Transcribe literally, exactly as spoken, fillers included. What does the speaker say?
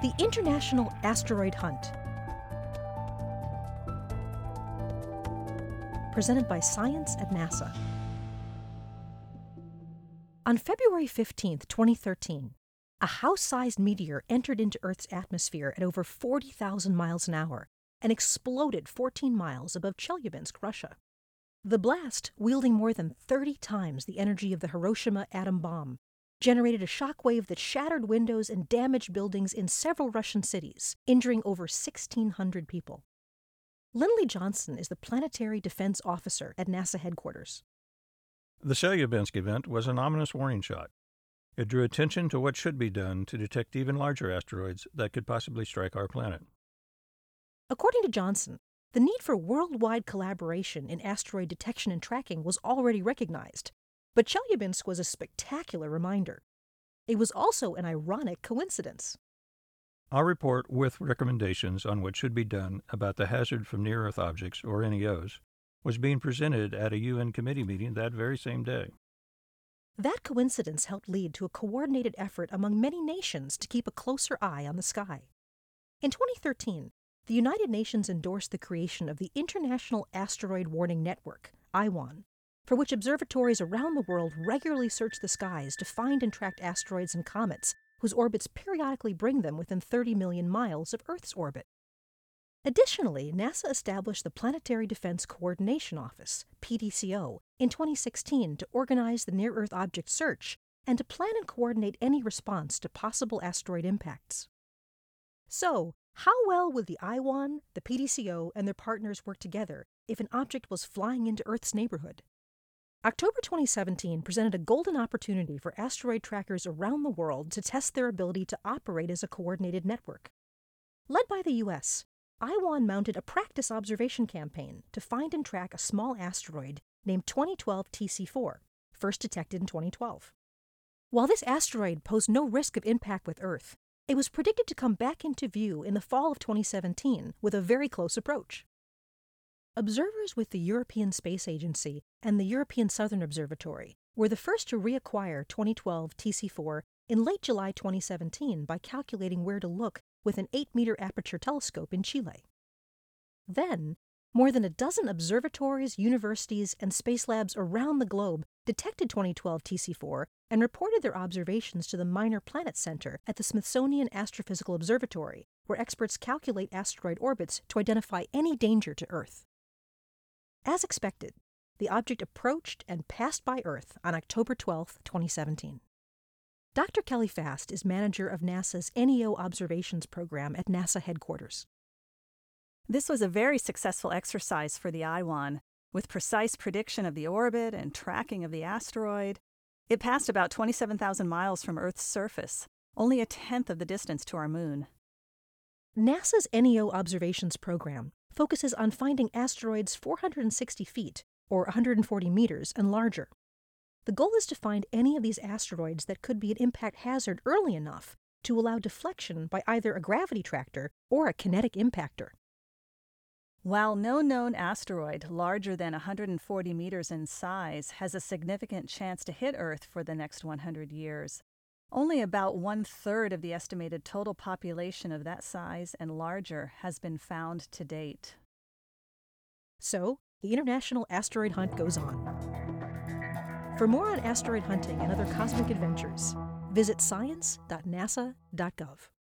the International Asteroid Hunt, presented by Science at NASA. On February fifteenth, twenty thirteen, a house-sized meteor entered into Earth's atmosphere at over forty thousand miles an hour and exploded fourteen miles above Chelyabinsk, Russia. The blast, wielding more than thirty times the energy of the Hiroshima atom bomb, generated a shockwave that shattered windows and damaged buildings in several Russian cities, injuring over sixteen hundred people. Lindley Johnson is the Planetary Defense Officer at NASA headquarters. The Chelyabinsk event was an ominous warning shot. It drew attention to what should be done to detect even larger asteroids that could possibly strike our planet. According to Johnson, the need for worldwide collaboration in asteroid detection and tracking was already recognized, but Chelyabinsk was a spectacular reminder. It was also an ironic coincidence. Our report, with recommendations on what should be done about the hazard from near-Earth objects, or N E Os, was being presented at a U N committee meeting that very same day. That coincidence helped lead to a coordinated effort among many nations to keep a closer eye on the sky. In twenty thirteen, the United Nations endorsed the creation of the International Asteroid Warning Network, I WAN, for which observatories around the world regularly search the skies to find and track asteroids and comets whose orbits periodically bring them within thirty million miles of Earth's orbit. Additionally, NASA established the Planetary Defense Coordination Office, P D C O, in twenty sixteen to organize the near-Earth object search and to plan and coordinate any response to possible asteroid impacts. So, how well would the I WAN, the P D C O, and their partners work together if an object was flying into Earth's neighborhood? October twenty seventeen presented a golden opportunity for asteroid trackers around the world to test their ability to operate as a coordinated network. Led by the U S, I WAN mounted a practice observation campaign to find and track a small asteroid named twenty twelve T C four, first detected in twenty twelve. While this asteroid posed no risk of impact with Earth, it was predicted to come back into view in the fall of twenty seventeen with a very close approach. Observers with the European Space Agency and the European Southern Observatory were the first to reacquire twenty twelve T C four in late July twenty seventeen by calculating where to look with an eight meter aperture telescope in Chile. Then, more than a dozen observatories, universities, and space labs around the globe detected twenty twelve T C four and reported their observations to the Minor Planet Center at the Smithsonian Astrophysical Observatory, where experts calculate asteroid orbits to identify any danger to Earth. As expected, the object approached and passed by Earth on October twelfth, twenty seventeen. Doctor Kelly Fast is manager of NASA's N E O Observations Program at NASA headquarters. This was a very successful exercise for the I WAN, with precise prediction of the orbit and tracking of the asteroid. It passed about twenty-seven thousand miles from Earth's surface, only a tenth of the distance to our moon. NASA's N E O Observations Program focuses on finding asteroids four hundred sixty feet, or one hundred forty meters, and larger. The goal is to find any of these asteroids that could be an impact hazard early enough to allow deflection by either a gravity tractor or a kinetic impactor. While no known asteroid larger than one hundred forty meters in size has a significant chance to hit Earth for the next one hundred years, only about one-third of the estimated total population of that size and larger has been found to date. So, the International Asteroid Hunt goes on. For more on asteroid hunting and other cosmic adventures, visit science dot nasa dot gov.